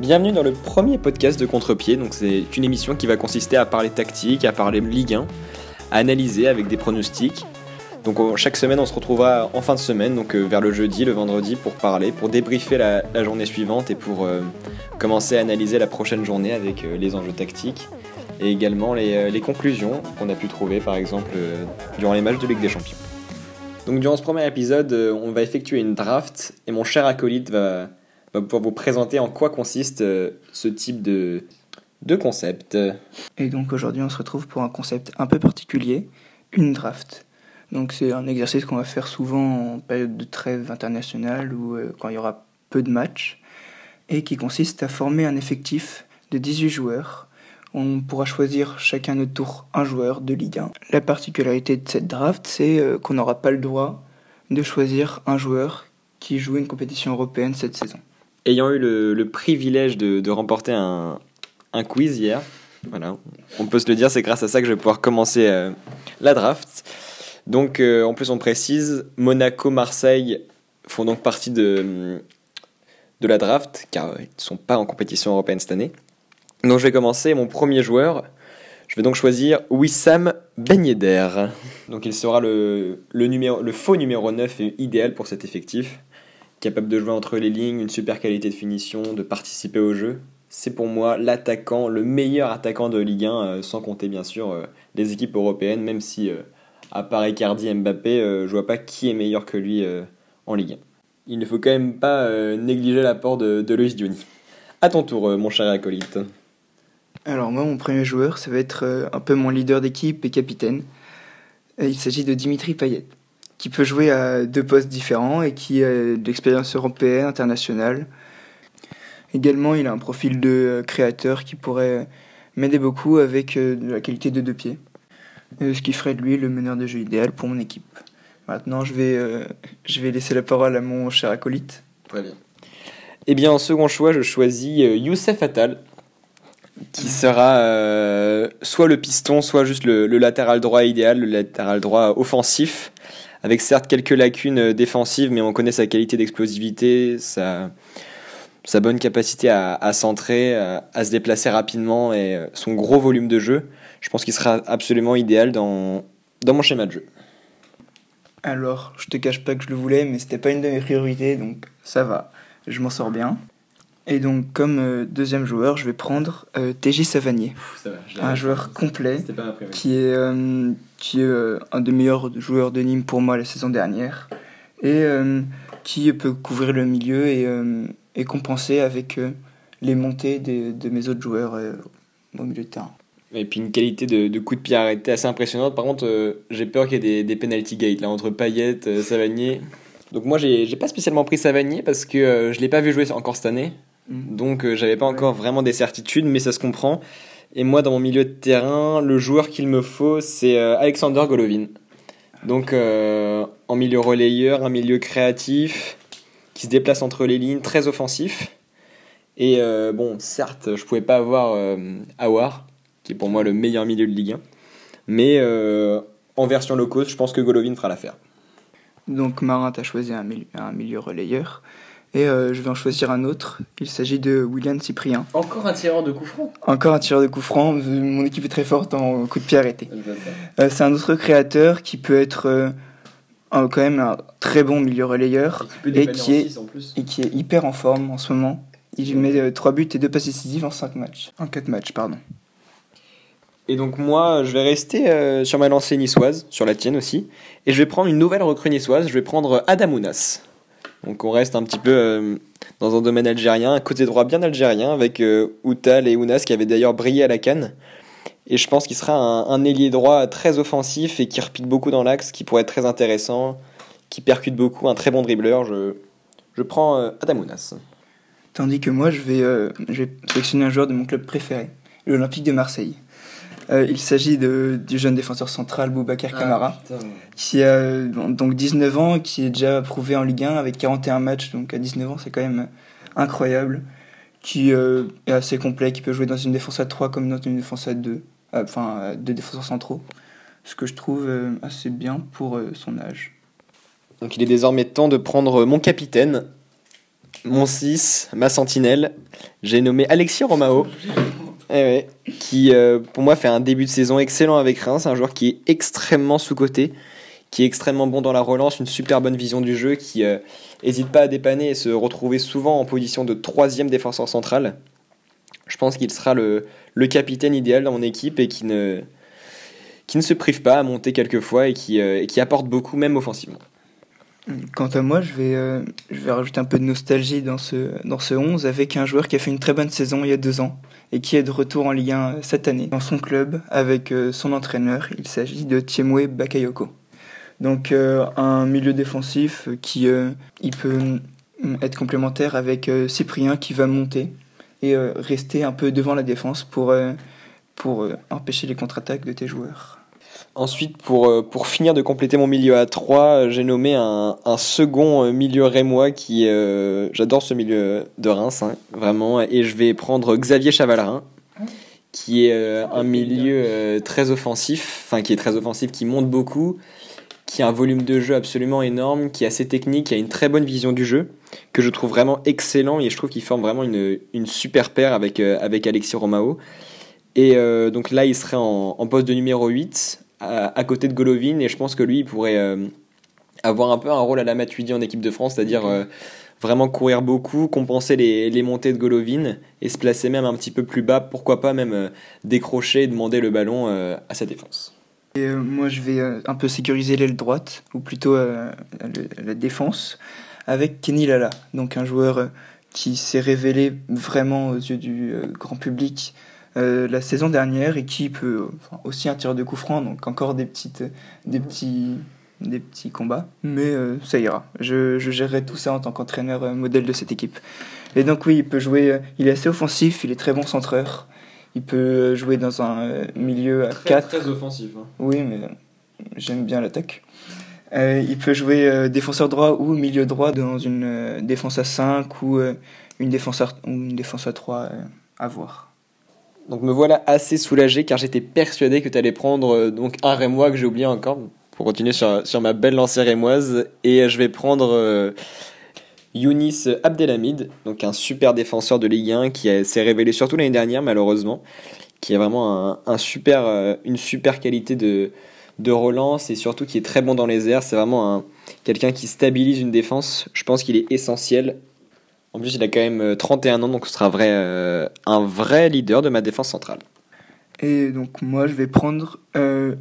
Bienvenue dans le premier podcast de Contre-Pied. Donc c'est une émission qui va consister à parler tactique, à parler Ligue 1, à analyser avec des pronostics. Donc chaque semaine on se retrouvera en fin de semaine, donc vers le jeudi, le vendredi, pour débriefer la journée suivante et pour commencer à analyser la prochaine journée avec les enjeux tactiques et également les conclusions qu'on a pu trouver par exemple durant les matchs de Ligue des Champions. Donc durant ce premier épisode, on va effectuer une draft et mon cher acolyte va pouvoir vous présenter en quoi consiste ce type de concept. Et donc aujourd'hui on se retrouve pour un concept un peu particulier, une draft. Donc c'est un exercice qu'on va faire souvent en période de trêve internationale ou quand il y aura peu de matchs et qui consiste à former un effectif de 18 joueurs. On pourra choisir chacun notre tour un joueur de Ligue 1. La particularité de cette draft, c'est qu'on n'aura pas le droit de choisir un joueur qui joue une compétition européenne cette saison. Ayant eu le privilège de remporter un quiz hier, voilà, on peut se le dire, c'est grâce à ça que je vais pouvoir commencer la draft. Donc en plus on précise, Monaco, Marseille font donc partie de la draft, car ils ne sont pas en compétition européenne cette année. Donc je vais commencer mon premier joueur, je vais donc choisir Wissam Ben Yedder. Donc il sera le faux numéro 9 et idéal pour cet effectif. Capable de jouer entre les lignes, une super qualité de finition, de participer au jeu. C'est pour moi l'attaquant, le meilleur attaquant de Ligue 1, sans compter bien sûr les équipes européennes, même si à part Icardi et Mbappé, je vois pas qui est meilleur que lui en Ligue 1. Il ne faut quand même pas négliger l'apport de Luis Diony. À ton tour, mon cher acolyte. Alors moi, mon premier joueur, ça va être un peu mon leader d'équipe et capitaine. Il s'agit de Dimitri Payet, qui peut jouer à deux postes différents et qui a de l'expérience européenne, internationale. Également, il a un profil de créateur qui pourrait m'aider beaucoup avec la qualité de deux pieds, ce qui ferait de lui le meneur de jeu idéal pour mon équipe. Maintenant, je vais laisser la parole à mon cher acolyte. Très bien. Eh bien, en second choix, je choisis Youssef Attal, qui sera soit le piston, soit juste le latéral droit idéal, le latéral droit offensif, avec certes quelques lacunes défensives, mais on connaît sa qualité d'explosivité, sa bonne capacité à centrer, à se déplacer rapidement et son gros volume de jeu. Je pense qu'il sera absolument idéal dans mon schéma de jeu. Alors, je te cache pas que je le voulais, mais c'était pas une de mes priorités, donc ça va, je m'en sors bien. Et donc, comme deuxième joueur, je vais prendre TG Savanier. Ça va, un joueur complet qui est un des meilleurs joueurs de Nîmes pour moi la saison dernière et qui peut couvrir le milieu et compenser avec les montées de mes autres joueurs au milieu de terrain. Et puis une qualité de coup de pied arrêté assez impressionnante. Par contre, j'ai peur qu'il y ait des penalty gates là, entre Payet, Savanier. Donc moi, j'ai pas spécialement pris Savanier parce que je l'ai pas vu jouer encore cette année. Donc j'avais pas encore vraiment des certitudes, mais ça se comprend. Et moi, dans mon milieu de terrain, le joueur qu'il me faut, c'est Alexander Golovin. Donc en milieu relayeur, un milieu créatif, qui se déplace entre les lignes, très offensif. Et bon, certes, je pouvais pas avoir Aouar, qui est pour moi le meilleur milieu de Ligue 1. Mais en version low cost, je pense que Golovin fera l'affaire. Donc Marin, t'as choisi un milieu relayeur. Et je vais en choisir un autre, il s'agit de Willian Cyprien. Encore un tireur de coup franc. Mon équipe est très forte en coup de pied arrêté. C'est un autre créateur qui peut être quand même un très bon milieu relayeur et qui est hyper en forme en ce moment. Il met 3 buts et 2 passes décisives en 4 matchs, pardon. Et donc moi, je vais rester sur ma lancée niçoise, sur la tienne aussi, et je vais prendre une nouvelle recrue niçoise, je vais prendre Adam Ounas. Donc on reste un petit peu dans un domaine algérien, un côté droit bien algérien, avec Outal et Ounas qui avaient d'ailleurs brillé à la CAN. Et je pense qu'il sera un ailier droit très offensif et qui repique beaucoup dans l'axe, qui pourrait être très intéressant, qui percute beaucoup, un très bon dribbleur. Je prends Adam Ounas. Tandis que moi, je vais sélectionner un joueur de mon club préféré, l'Olympique de Marseille. Il s'agit du jeune défenseur central Boubacar Kamara, qui a donc 19 ans, qui est déjà prouvé en Ligue 1 avec 41 matchs, donc à 19 ans c'est quand même incroyable, qui est assez complet, qui peut jouer dans une défense à 3 comme dans une défense à 2, enfin deux défenseurs centraux, ce que je trouve assez bien pour son âge. Donc il est désormais temps de prendre mon capitaine, mon 6, ma sentinelle, j'ai nommé Alexis Romao. Qui pour moi fait un début de saison excellent avec Reims, un joueur qui est extrêmement sous-coté, qui est extrêmement bon dans la relance, une super bonne vision du jeu, qui n'hésite pas à dépanner et se retrouver souvent en position de 3e défenseur central. Je pense qu'il sera le capitaine idéal dans mon équipe et qui ne se prive pas à monter quelques fois et qui apporte beaucoup, même offensivement. Quant à moi, je vais rajouter un peu de nostalgie dans ce 11 avec un joueur qui a fait une très bonne saison il y a 2 ans et qui est de retour en Ligue 1 cette année dans son club avec son entraîneur. Il s'agit de Tiemoué Bakayoko. Donc un milieu défensif qui il peut être complémentaire avec Cyprien qui va monter et rester un peu devant la défense pour empêcher les contre-attaques de tes joueurs. Ensuite, pour finir de compléter mon milieu à 3, j'ai nommé un second milieu rémois qui... j'adore ce milieu de Reims, hein, vraiment. Et je vais prendre Xavier Chavalerin, qui est un milieu très offensif, qui monte beaucoup, qui a un volume de jeu absolument énorme, qui est assez technique, qui a une très bonne vision du jeu, que je trouve vraiment excellent. Et je trouve qu'il forme vraiment une super paire avec Alexis Romao. Et donc là, il serait en poste de numéro 8... à côté de Golovin, et je pense que lui il pourrait avoir un peu un rôle à la Matuidi en équipe de France, c'est-à-dire vraiment courir beaucoup, compenser les montées de Golovin et se placer même un petit peu plus bas, pourquoi pas même décrocher et demander le ballon à sa défense. Et moi je vais un peu sécuriser l'aile droite, ou plutôt la défense, avec Kenny Lala, donc un joueur qui s'est révélé vraiment aux yeux du grand public la saison dernière et qui peut aussi un tireur de coup franc, donc encore des petits combats, mais ça ira. Je gérerai tout ça en tant qu'entraîneur modèle de cette équipe. Et donc oui, il peut jouer, il est assez offensif, il est très bon centreur, il peut jouer dans un milieu à 4. Très offensif. Hein. Oui, mais j'aime bien l'attaque. Il peut jouer défenseur droit ou milieu droit dans une défense à 5 ou une défense à 3 à voir. Donc me voilà assez soulagé car j'étais persuadé que tu allais prendre donc un rémois que j'ai oublié encore pour continuer sur ma belle lancée rémoise, et je vais prendre Younis Abdelhamid, donc un super défenseur de Ligue 1 qui s'est révélé surtout l'année dernière malheureusement, qui a vraiment une super qualité de relance et surtout qui est très bon dans les airs. C'est vraiment quelqu'un qui stabilise une défense, je pense qu'il est essentiel. En plus, il a quand même 31 ans, donc ce sera un vrai leader de ma défense centrale. Et donc moi, je vais prendre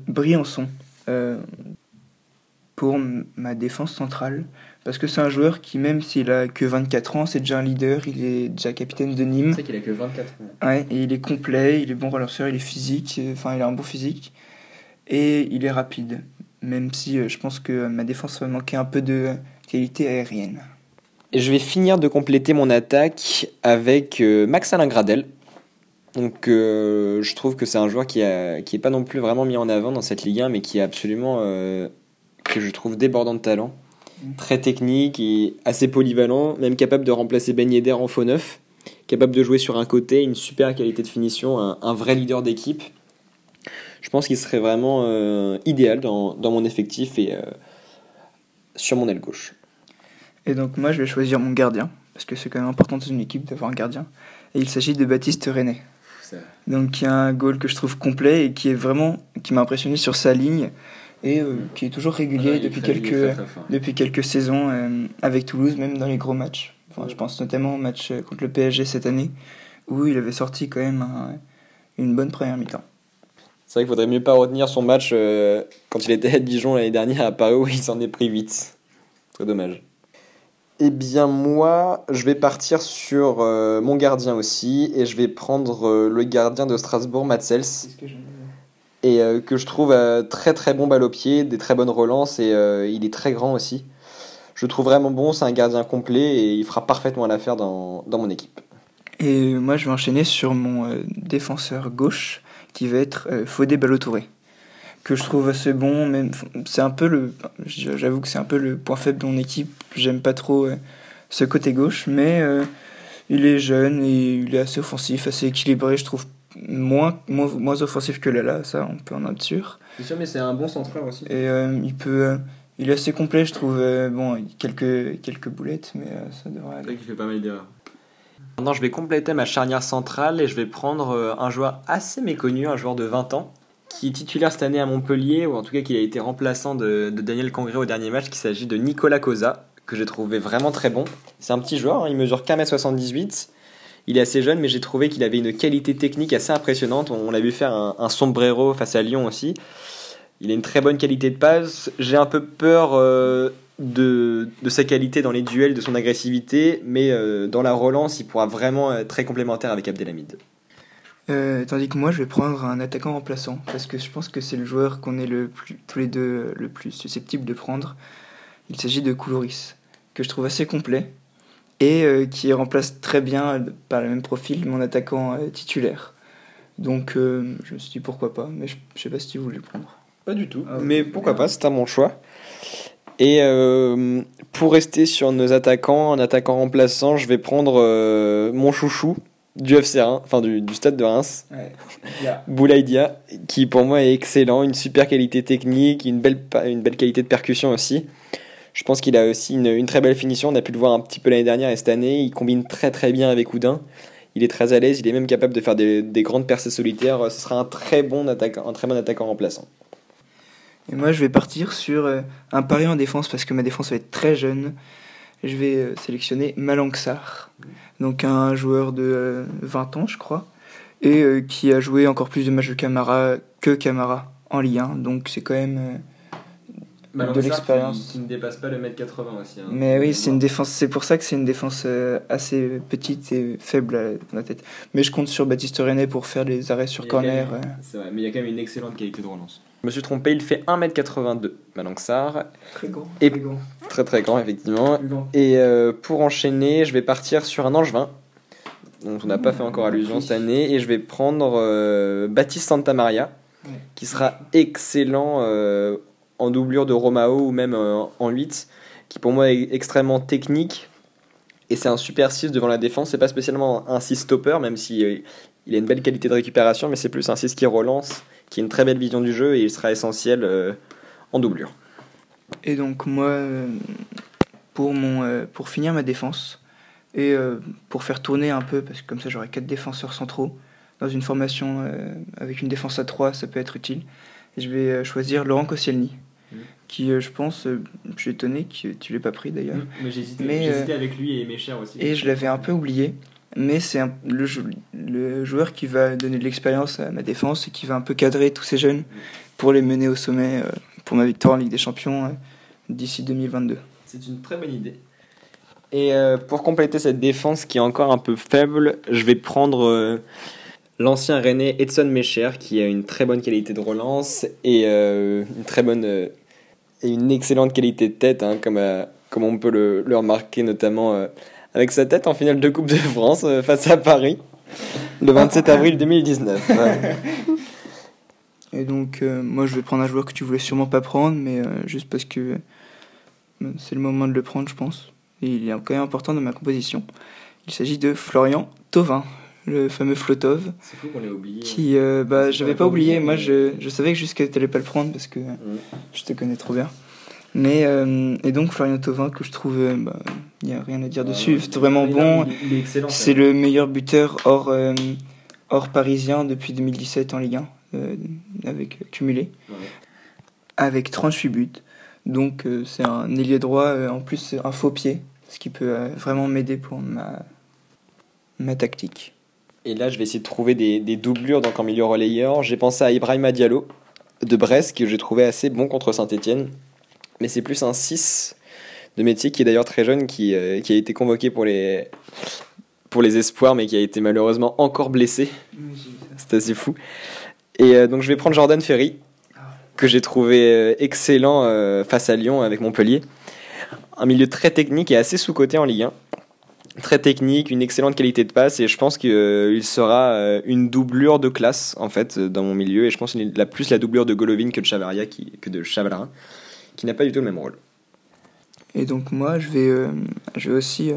Briançon pour ma défense centrale. Parce que c'est un joueur qui, même s'il a que 24 ans, c'est déjà un leader. Il est déjà capitaine de Nîmes. C'est qu'il a que 24 ans. Ouais, et il est complet, il est bon relanceur, il est physique. Enfin, il a un bon physique. Et il est rapide. Même si je pense que ma défense va manquer un peu de qualité aérienne. Et je vais finir de compléter mon attaque avec Max Alain Gradel. Donc je trouve que c'est un joueur qui est pas non plus vraiment mis en avant dans cette Ligue 1, mais qui est absolument, que je trouve débordant de talent, très technique et assez polyvalent, même capable de remplacer Ben Yedder en faux neuf, capable de jouer sur un côté, une super qualité de finition, un vrai leader d'équipe. Je pense qu'il serait vraiment idéal dans mon effectif et sur mon aile gauche. Et donc moi je vais choisir mon gardien, parce que c'est quand même important dans une équipe d'avoir un gardien. Et il s'agit de Baptiste René. Donc il y a un goal que je trouve complet et qui m'a impressionné sur sa ligne et qui est toujours régulier depuis quelques saisons avec Toulouse, même dans les gros matchs. Enfin, je pense notamment au match contre le PSG cette année où il avait sorti quand même une bonne première mi-temps. C'est vrai qu'il faudrait mieux pas retenir son match quand il était à Dijon l'année dernière à Paris où il s'en est pris 8. Très dommage. Eh bien moi, je vais partir sur mon gardien aussi, et je vais prendre le gardien de Strasbourg, Matz Sels, et que je trouve très très bon balle au pied, des très bonnes relances, et il est très grand aussi. Je le trouve vraiment bon, c'est un gardien complet, et il fera parfaitement l'affaire dans mon équipe. Et moi je vais enchaîner sur mon défenseur gauche, qui va être Fodé Ballo-Touré, que je trouve assez bon, même c'est un peu j'avoue que c'est un peu le point faible de mon équipe, j'aime pas trop ce côté gauche, mais il est jeune et il est assez offensif, assez équilibré, je trouve moins offensif que Lala, ça on peut en être sûr. C'est sûr, mais c'est un bon centreur aussi. Et il peut Il est assez complet, je trouve. Bon, quelques boulettes, mais ça devrait aller. C'est vrai qu'il fait pas mal d'erreurs. Maintenant, je vais compléter ma charnière centrale et je vais prendre un joueur assez méconnu, un joueur de 20 ans, qui est titulaire cette année à Montpellier, ou en tout cas qui a été remplaçant de Daniel Congré au dernier match, qu'il s'agit de Nicolas Cozza, que j'ai trouvé vraiment très bon. C'est un petit joueur, hein, il mesure 1m78, il est assez jeune, mais j'ai trouvé qu'il avait une qualité technique assez impressionnante. On l'a vu faire un sombrero face à Lyon aussi. Il a une très bonne qualité de passe. J'ai un peu peur de sa qualité dans les duels, de son agressivité, mais dans la relance, il pourra vraiment être très complémentaire avec Abdelhamid. Tandis que moi, je vais prendre un attaquant remplaçant, parce que je pense que c'est le joueur qu'on est tous les deux le plus susceptible de prendre. Il s'agit de Koulouris, que je trouve assez complet, et qui remplace très bien, par le même profil, mon attaquant titulaire. Donc je me suis dit pourquoi pas, mais je ne sais pas si tu voulais le prendre. Pas du tout, mais pourquoi pas, c'est un bon choix. Et pour rester sur nos attaquants, un attaquant remplaçant, je vais prendre mon chouchou du FC Reims, enfin du stade de Reims, ouais. Yeah. Boulaïdia, qui pour moi est excellent, une super qualité technique, une belle qualité de percussion aussi. Je pense qu'il a aussi une très belle finition, on a pu le voir un petit peu l'année dernière et cette année, il combine très très bien avec Oudin, il est très à l'aise, il est même capable de faire des grandes percées solitaires, ce sera un très bon attaquant remplaçant. Et moi je vais partir sur un pari en défense, parce que ma défense va être très jeune. Je vais sélectionner Malang Sarr, donc un joueur de 20 ans je crois, et qui a joué encore plus de matchs de Kamara en Ligue 1, donc c'est quand même de l'expérience. Qui ne dépasse pas le 1m80 aussi. Hein. Mais oui, c'est une défense, c'est pour ça que c'est une défense assez petite et faible dans la tête. Mais je compte sur Baptiste René pour faire les arrêts sur corner. C'est vrai, mais il y a quand même une excellente qualité de relance. Je me suis trompé, il fait 1m82, Malang Sarr. Très grand. Et très grand. Très très grand, effectivement. Grand. Et pour enchaîner, je vais partir sur un Angevin, dont on n'a pas fait encore allusion cette année, et je vais prendre Baptiste Santamaria, qui sera excellent en doublure de Romao ou même en 8, qui pour moi est extrêmement technique, et c'est un super 6 devant la défense. C'est pas spécialement un 6 stopper, même si il a une belle qualité de récupération, mais c'est plus un 6 qui relance, qui a une très belle vision du jeu, et il sera essentiel en doublure. Et donc moi, pour finir ma défense, et pour faire tourner un peu, parce que comme ça j'aurai 4 défenseurs centraux, dans une formation avec une défense à 3, ça peut être utile, et je vais choisir Laurent Koscielny, qui je pense, je suis étonné que tu ne l'aies pas pris d'ailleurs. Mais j'hésitais avec lui et Mexer aussi. Et je l'avais un peu oublié. Mais c'est le joueur qui va donner de l'expérience à ma défense et qui va un peu cadrer tous ces jeunes pour les mener au sommet pour ma victoire en Ligue des Champions d'ici 2022. C'est une très bonne idée. Et pour compléter cette défense qui est encore un peu faible, je vais prendre l'ancien Rennais Edson Mexer, qui a une très bonne qualité de relance et une excellente qualité de tête, hein, comme on peut le remarquer notamment... avec sa tête en finale de Coupe de France face à Paris le 27 avril 2019. Ouais. Et donc moi je vais prendre un joueur que tu voulais sûrement pas prendre, mais juste parce que c'est le moment de le prendre je pense. Et il est quand même important dans ma composition. Il s'agit de Florian Thauvin, le fameux Flotov. C'est fou qu'on l'ait oublié. Qui, j'avais pas oublié. Moi je savais que jusqu'à t'allais pas le prendre parce que je te connais trop bien. Mais et donc Florian Thauvin, que je trouve il n'y a rien à dire dessus, c'est vraiment bon, il est excellent, c'est le meilleur buteur hors parisien depuis 2017 en Ligue 1 cumulé avec 38 buts, donc c'est un ailier droit, en plus c'est un faux pied, ce qui peut vraiment m'aider pour ma tactique. Et là je vais essayer de trouver des doublures donc en milieu relayeur. J'ai pensé à Ibrahima Diallo de Brest, que j'ai trouvé assez bon contre Saint-Etienne. Mais c'est plus un 6 de métier, qui est d'ailleurs très jeune, qui a été convoqué pour les espoirs, mais qui a été malheureusement encore blessé. C'est assez fou. Et donc je vais prendre Jordan Ferry, que j'ai trouvé excellent face à Lyon avec Montpellier. Un milieu très technique et assez sous-coté en Ligue 1. Très technique, une excellente qualité de passe, et je pense qu'il sera une doublure de classe en fait dans mon milieu. Et je pense qu'il a plus la doublure de Golovin que de Chavalerin, qui n'a pas du tout le même rôle. Et donc moi, je vais aussi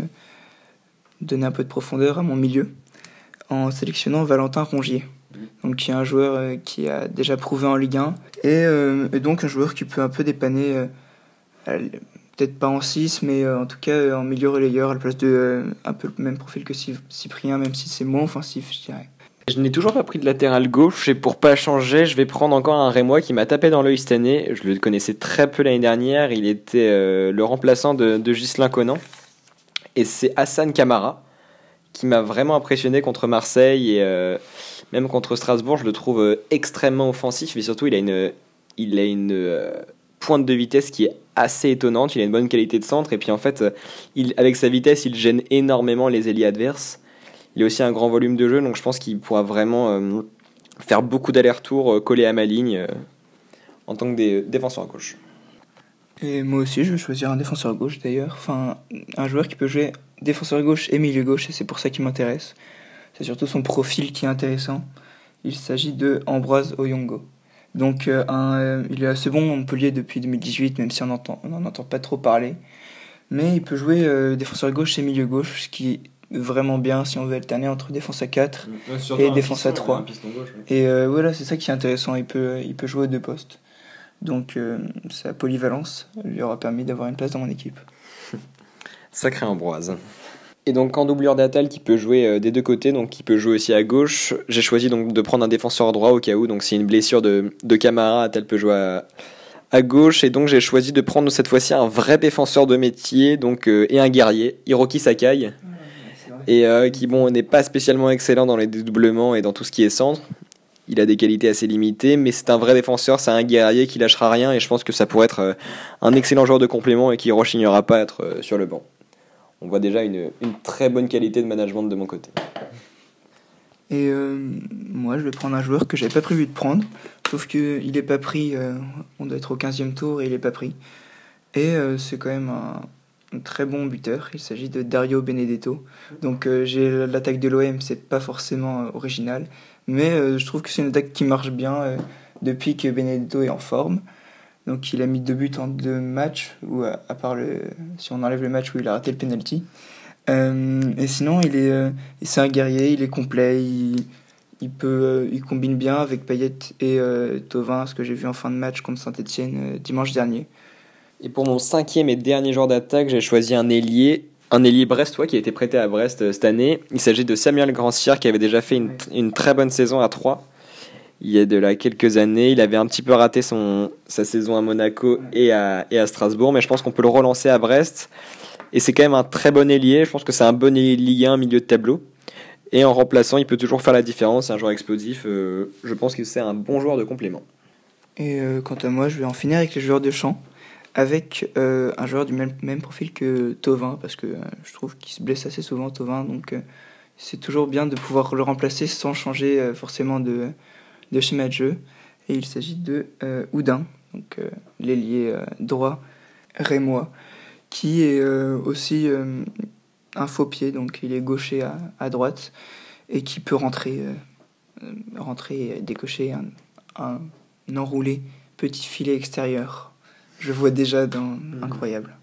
donner un peu de profondeur à mon milieu en sélectionnant Valentin Rongier, donc qui est un joueur qui a déjà prouvé en Ligue 1, et donc un joueur qui peut un peu dépanner peut-être pas en 6, mais en tout cas en milieu relayeur, à la place de un peu le même profil que Cyprien, même si c'est moins offensif, je dirais. Je n'ai toujours pas pris de latéral gauche et pour pas changer, je vais prendre encore un Rémois qui m'a tapé dans l'œil cette année. Je le connaissais très peu l'année dernière, il était le remplaçant de Ghislain Conan. Et c'est Hassan Kamara qui m'a vraiment impressionné contre Marseille et même contre Strasbourg. Je le trouve extrêmement offensif et surtout il a une pointe de vitesse qui est assez étonnante. Il a une bonne qualité de centre et puis en fait, avec sa vitesse, il gêne énormément les ailiers adverses. Il a aussi un grand volume de jeu, donc je pense qu'il pourra vraiment faire beaucoup d'allers-retours, coller à ma ligne en tant que défenseur à gauche. Et moi aussi, je vais choisir un défenseur gauche d'ailleurs. Enfin, un joueur qui peut jouer défenseur gauche et milieu gauche, et c'est pour ça qu'il m'intéresse. C'est surtout son profil qui est intéressant. Il s'agit de Ambroise Oyongo. Donc, il est assez bon à Montpellier depuis 2018, même si on n'en entend pas trop parler. Mais il peut jouer défenseur gauche et milieu gauche, ce qui est vraiment bien si on veut alterner entre défense à 4 et défense à 3. Et voilà, c'est ça qui est intéressant. Il peut jouer aux deux postes. Donc sa polyvalence lui aura permis d'avoir une place dans mon équipe. Sacré Ambroise. Et donc en doublure d'Attal qui peut jouer des deux côtés, donc qui peut jouer aussi à gauche, j'ai choisi donc de prendre un défenseur droit au cas où, donc c'est une blessure de Kamara, Attal peut jouer à gauche, et donc j'ai choisi de prendre cette fois-ci un vrai défenseur de métier donc, et un guerrier, Hiroki Sakai, et qui n'est pas spécialement excellent dans les dédoublements et dans tout ce qui est centre. Il a des qualités assez limitées, mais c'est un vrai défenseur, c'est un guerrier qui lâchera rien et je pense que ça pourrait être un excellent joueur de complément et qui ne rechignera pas à être sur le banc. On voit déjà une très bonne qualité de management de mon côté. Et moi, je vais prendre un joueur que je n'avais pas prévu de prendre, sauf qu'il n'est pas pris, on doit être au 15e tour et il n'est pas pris. Et c'est quand même un très bon buteur, il s'agit de Dario Benedetto. Donc j'ai l'attaque de l'OM, c'est pas forcément original, mais je trouve que c'est une attaque qui marche bien depuis que Benedetto est en forme. Donc il a mis 2 buts en 2 matchs, ou à part si on enlève le match où il a raté le penalty. Et sinon c'est un guerrier, il est complet, il combine bien avec Payet et Thauvin, ce que j'ai vu en fin de match contre Saint-Etienne dimanche dernier. Et pour mon 5e et dernier joueur d'attaque, j'ai choisi un ailier brestois qui a été prêté à Brest cette année. Il s'agit de Samuel Grandsir qui avait déjà fait une très bonne saison à Troyes il y a de là quelques années. Il avait un petit peu raté sa saison à Monaco et à Strasbourg, mais je pense qu'on peut le relancer à Brest. Et c'est quand même un très bon ailier. Je pense que c'est un bon ailier Ligue 1 milieu de tableau. Et en remplaçant, il peut toujours faire la différence. C'est un joueur explosif. Je pense que c'est un bon joueur de complément. Et quant à moi, je vais en finir avec les joueurs de champ, avec un joueur du même profil que Thauvin, parce que je trouve qu'il se blesse assez souvent, Thauvin, donc c'est toujours bien de pouvoir le remplacer sans changer forcément de schéma de jeu. Et il s'agit de Oudin, donc l'ailier droit rémois, qui est aussi un faux pied, donc il est gaucher à droite, et qui peut rentrer et décocher un enroulé petit filet extérieur. Je vois déjà incroyable.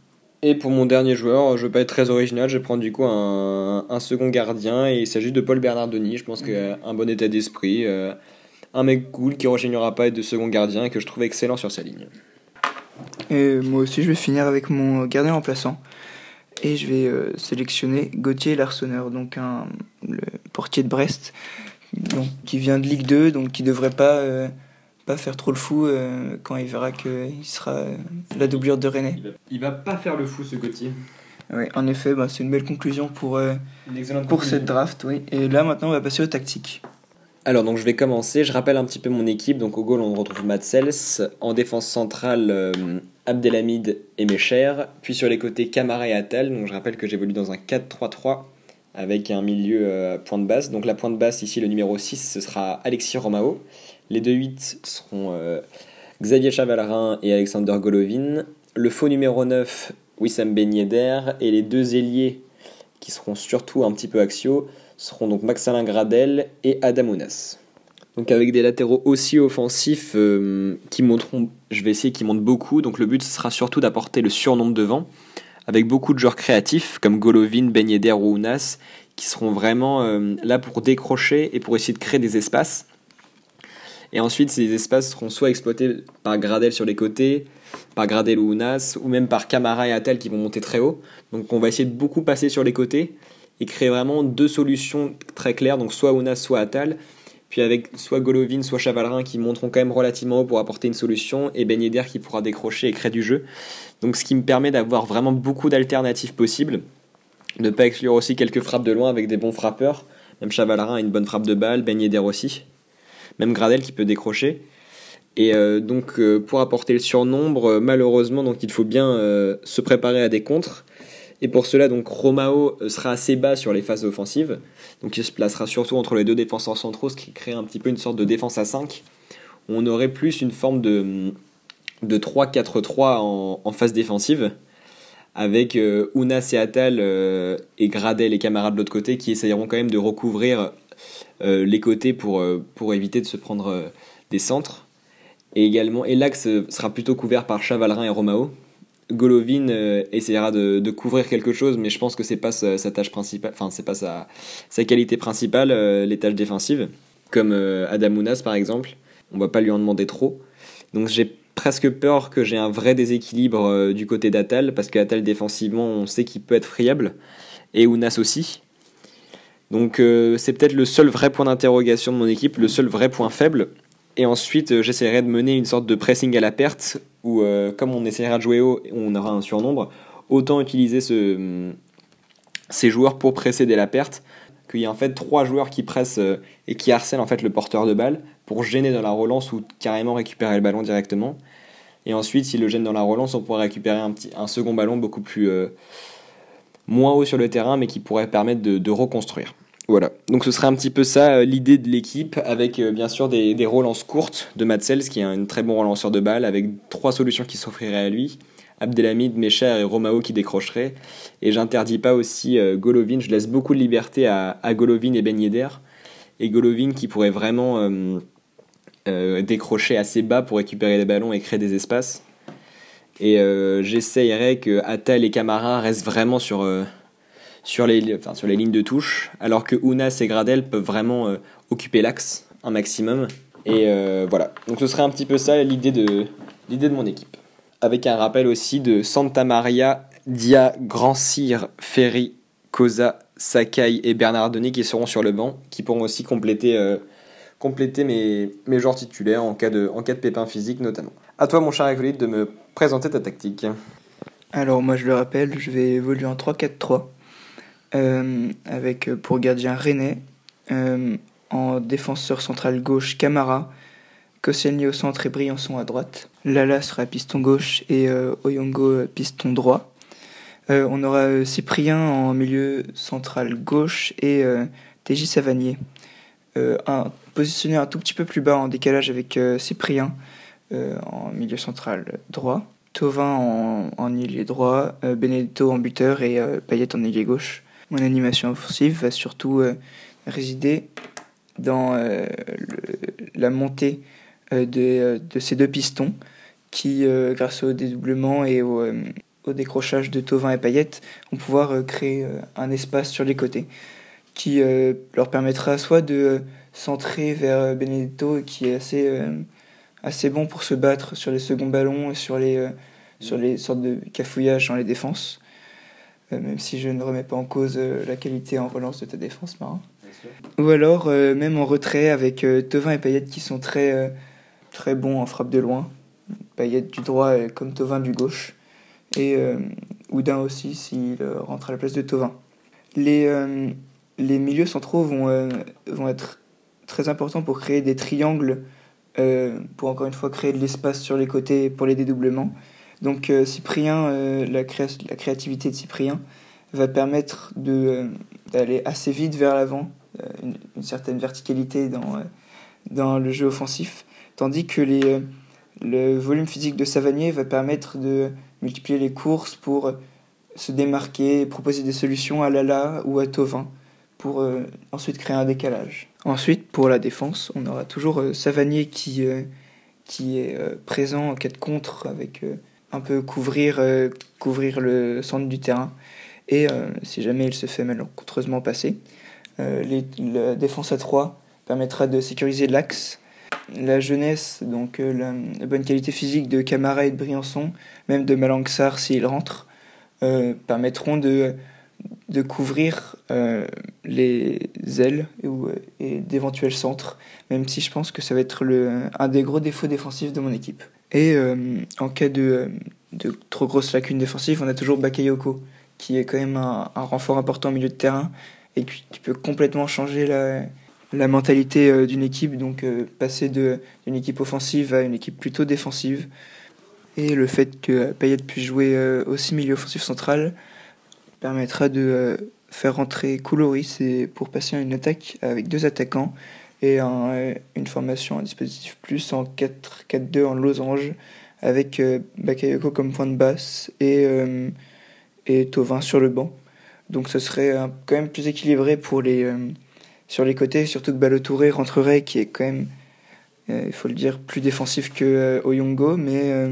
Et pour mon dernier joueur, je ne vais pas être très original, je vais prendre du coup un second gardien, et il s'agit de Paul Bernard Denis. Je pense qu'un bon état d'esprit, un mec cool qui ne rechignera pas à être de second gardien et que je trouve excellent sur sa ligne. Et moi aussi, je vais finir avec mon gardien remplaçant et je vais sélectionner Gauthier Larsonneur, donc le portier de Brest, donc, qui vient de Ligue 2, donc qui ne devrait pas faire trop le fou quand il verra qu'il sera la doublure de René. Il va pas faire le fou, ce Gauthier. Oui, en effet, c'est une belle conclusion pour cette draft. Oui. Et là, maintenant, on va passer aux tactiques. Alors, donc, je vais commencer. Je rappelle un petit peu mon équipe. Donc, au goal, on retrouve Matz Sels. En défense centrale, Abdelhamid et Mexer. Puis sur les côtés, Kamara et Attal. Donc, je rappelle que j'évolue dans un 4-3-3 avec un milieu pointe basse. Donc, la pointe basse, ici, le numéro 6, ce sera Alexis Romao. Les 2-8 seront Xavier Chavalerin et Alexander Golovin. Le faux numéro 9, Wissam Ben Yedder. Et les 2 ailiers, qui seront surtout un petit peu axiaux, seront donc Max Alain Gradel et Adam Ounas. Donc avec des latéraux aussi offensifs qui montent beaucoup. Donc le but sera surtout d'apporter le surnombre devant, avec beaucoup de joueurs créatifs comme Golovin, Ben Yedder ou Ounas, qui seront vraiment là pour décrocher et pour essayer de créer des espaces. Et ensuite, ces espaces seront soit exploités par Gradel sur les côtés, par Gradel ou Ounas, ou même par Kamara et Attal qui vont monter très haut. Donc on va essayer de beaucoup passer sur les côtés et créer vraiment deux solutions très claires, donc soit Ounas, soit Attal, puis avec soit Golovin, soit Chavalerin qui monteront quand même relativement haut pour apporter une solution, et Ben Yedder qui pourra décrocher et créer du jeu. Donc ce qui me permet d'avoir vraiment beaucoup d'alternatives possibles, ne pas exclure aussi quelques frappes de loin avec des bons frappeurs, même Chavalerin a une bonne frappe de balle, Ben Yedder aussi, même Gradel qui peut décrocher. Et donc pour apporter le surnombre, malheureusement donc, il faut bien se préparer à des contres. Et pour cela, donc, Romao sera assez bas sur les phases offensives. Donc il se placera surtout entre les deux défenseurs centraux, ce qui crée un petit peu une sorte de défense à 5. On aurait plus une forme de 3-4-3 en phase défensive, avec Ounas et Attal et Gradel et Kamara de l'autre côté qui essayeront quand même de recouvrir les côtés pour éviter de se prendre des centres. Et l'axe sera plutôt couvert par Chavalerin et Romao. Golovin essaiera de couvrir quelque chose, mais je pense que c'est pas sa tâche principale, enfin c'est pas sa qualité principale, les tâches défensives, comme Adam Ounas par exemple, on va pas lui en demander trop. Donc j'ai presque peur que j'ai un vrai déséquilibre du côté d'Attal, parce qu'Attal défensivement on sait qu'il peut être friable, et Ounas aussi. Donc c'est peut-être le seul vrai point d'interrogation de mon équipe, le seul vrai point faible. Et ensuite, j'essaierai de mener une sorte de pressing à la perte, où comme on essaiera de jouer haut, on aura un surnombre, autant utiliser ces joueurs pour presser dès la perte, qu'il y a en fait 3 joueurs qui pressent et qui harcèlent en fait le porteur de balle, pour gêner dans la relance ou carrément récupérer le ballon directement. Et ensuite, s'il le gêne dans la relance, on pourrait récupérer un second ballon beaucoup plus moins haut sur le terrain, mais qui pourrait permettre de reconstruire. Voilà, donc ce serait un petit peu ça l'idée de l'équipe, avec bien sûr des relances courtes de Matz Sels, qui est un très bon relanceur de balle, avec 3 solutions qui s'offriraient à lui, Abdelhamid, Mexer et Romao qui décrocheraient. Et j'interdis pas aussi Golovin, je laisse beaucoup de liberté à Golovin et Ben Yedder, et Golovin qui pourrait vraiment décrocher assez bas pour récupérer les ballons et créer des espaces. Et j'essayerai que Attal et Kamara restent vraiment sur les lignes de touche, alors que Ounas et Gradel peuvent vraiment occuper l'axe un maximum. Et voilà, donc ce serait un petit peu ça l'idée de mon équipe. Avec un rappel aussi de Santamaria, Dia, Grandsir, Ferry, Cozza, Sakai et Bernard Denis qui seront sur le banc, qui pourront aussi compléter mes joueurs titulaires en cas de pépin physique notamment. À toi mon cher acolyte de me présenter ta tactique. Alors moi je le rappelle, je vais évoluer en 3-4-3. Avec pour gardien René, en défenseur central gauche Kamara, Koscielny au centre et Briançon à droite, Lala sera piston gauche et Oyongo piston droit. On aura Cyprien en milieu central gauche et TG Savanier, positionné un tout petit peu plus bas en décalage avec Cyprien en milieu central droit, Thauvin en ailier droit, Benedetto en buteur et Payet en ailier gauche. Mon animation offensive va surtout résider dans la montée de ces deux pistons qui, grâce au dédoublement et au décrochage de Thauvin et Payet, vont pouvoir créer un espace sur les côtés qui leur permettra soit de centrer vers Benedetto, qui est assez bon pour se battre sur les seconds ballons et sur les sortes de cafouillages dans les défenses. Même si je ne remets pas en cause la qualité en relance de ta défense, Marin. Ou alors, même en retrait, avec Thauvin et Payet qui sont très, très bons en frappe de loin. Payet du droit comme Thauvin du gauche. Et Oudin aussi, s'il rentre à la place de Thauvin. Les milieux centraux vont être très importants pour créer des triangles, pour encore une fois créer de l'espace sur les côtés pour les dédoublements. Donc Cyprien, la créativité de Cyprien va permettre d'aller assez vite vers l'avant, une certaine verticalité dans le jeu offensif, tandis que le volume physique de Savanier va permettre de multiplier les courses pour se démarquer et proposer des solutions à Lala ou à Thauvin pour ensuite créer un décalage. Ensuite, pour la défense, on aura toujours Savanier qui est présent en cas de contre avec... un peu couvrir le centre du terrain et si jamais il se fait malencontreusement passer, la défense à 3 permettra de sécuriser l'axe La jeunesse, donc la bonne qualité physique de Kamara et de Briançon, même de Malang Sarr s'il rentre, permettront de couvrir les ailes et d'éventuels centres, même si je pense que ça va être un des gros défauts défensifs de mon équipe. Et en cas de trop grosses lacunes défensives, on a toujours Bakayoko, qui est quand même un renfort important au milieu de terrain et qui peut complètement changer la mentalité d'une équipe, donc passer d'une équipe offensive à une équipe plutôt défensive. Et le fait que Payet puisse jouer aussi milieu offensif central permettra de faire rentrer Koulouris pour passer à une attaque avec deux attaquants et une formation, un dispositif plus en 4-4-2 en losange avec Bakayoko comme point de basse et Thauvin sur le banc. Donc ce serait quand même plus équilibré sur les côtés, surtout que Balotouré rentrerait, qui est quand même, il faut le dire, plus défensif que Oyongo, mais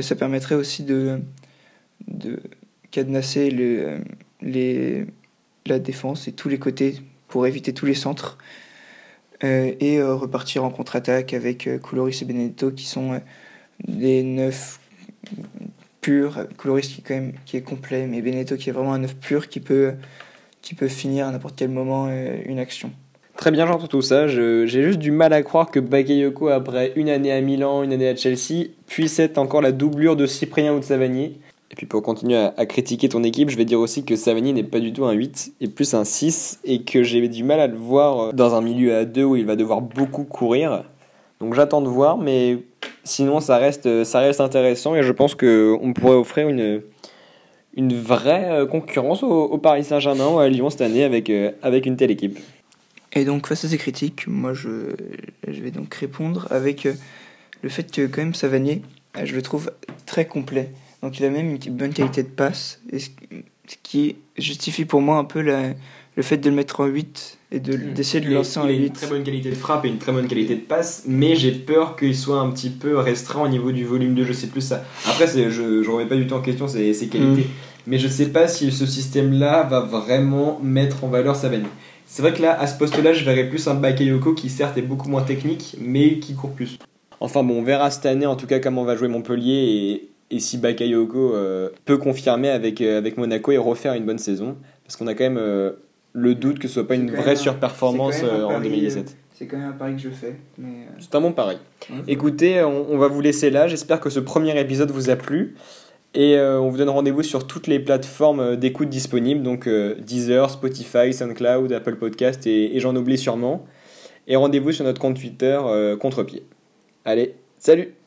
ça permettrait aussi de cadenasser la défense et tous les côtés pour éviter tous les centres et repartir en contre-attaque avec Koulouris et Benedetto qui sont des neufs purs. Koulouris qui est complet, mais Benedetto qui est vraiment un neuf pur qui peut finir à n'importe quel moment une action. Très bien, j'entends tout ça. J'ai juste du mal à croire que Bakayoko, après une année à Milan, une année à Chelsea, puisse être encore la doublure de Cyprien ou de Savanier. Et puis pour continuer à critiquer ton équipe, je vais dire aussi que Savanier n'est pas du tout un 8 et plus un 6 et que j'ai du mal à le voir dans un milieu à 2 où il va devoir beaucoup courir. Donc j'attends de voir, mais sinon ça reste intéressant et je pense qu'on pourrait offrir une vraie concurrence au Paris Saint-Germain ou à Lyon cette année avec une telle équipe. Et donc face à ces critiques, moi je vais donc répondre avec le fait que quand même Savanier, je le trouve très complet. Donc il a même une bonne qualité de passe, ce qui justifie pour moi un peu le fait de le mettre en 8 et d'essayer de le lancer en 8. Il a une très bonne qualité de frappe et une très bonne qualité de passe, mais j'ai peur qu'il soit un petit peu restreint au niveau du volume de jeu, c'est plus ça. Après, je remets pas du tout en question ses qualités, mais je sais pas si ce système-là va vraiment mettre en valeur Savanier. C'est vrai que là, à ce poste-là, je verrais plus un Bakayoko qui certes est beaucoup moins technique, mais qui court plus. Enfin bon, on verra cette année en tout cas comment va jouer Montpellier et si Bakayoko peut confirmer avec Monaco et refaire une bonne saison, parce qu'on a quand même le doute que ce soit pas une vraie surperformance en 2017. C'est quand même un pari que je fais. C'est un bon pari. Ouais. Écoutez, on va vous laisser là. J'espère que ce premier épisode vous a plu. Et on vous donne rendez-vous sur toutes les plateformes d'écoute disponibles, donc Deezer, Spotify, SoundCloud, Apple Podcast et j'en oublie sûrement. Et rendez-vous sur notre compte Twitter Contre-Pied. Allez, salut!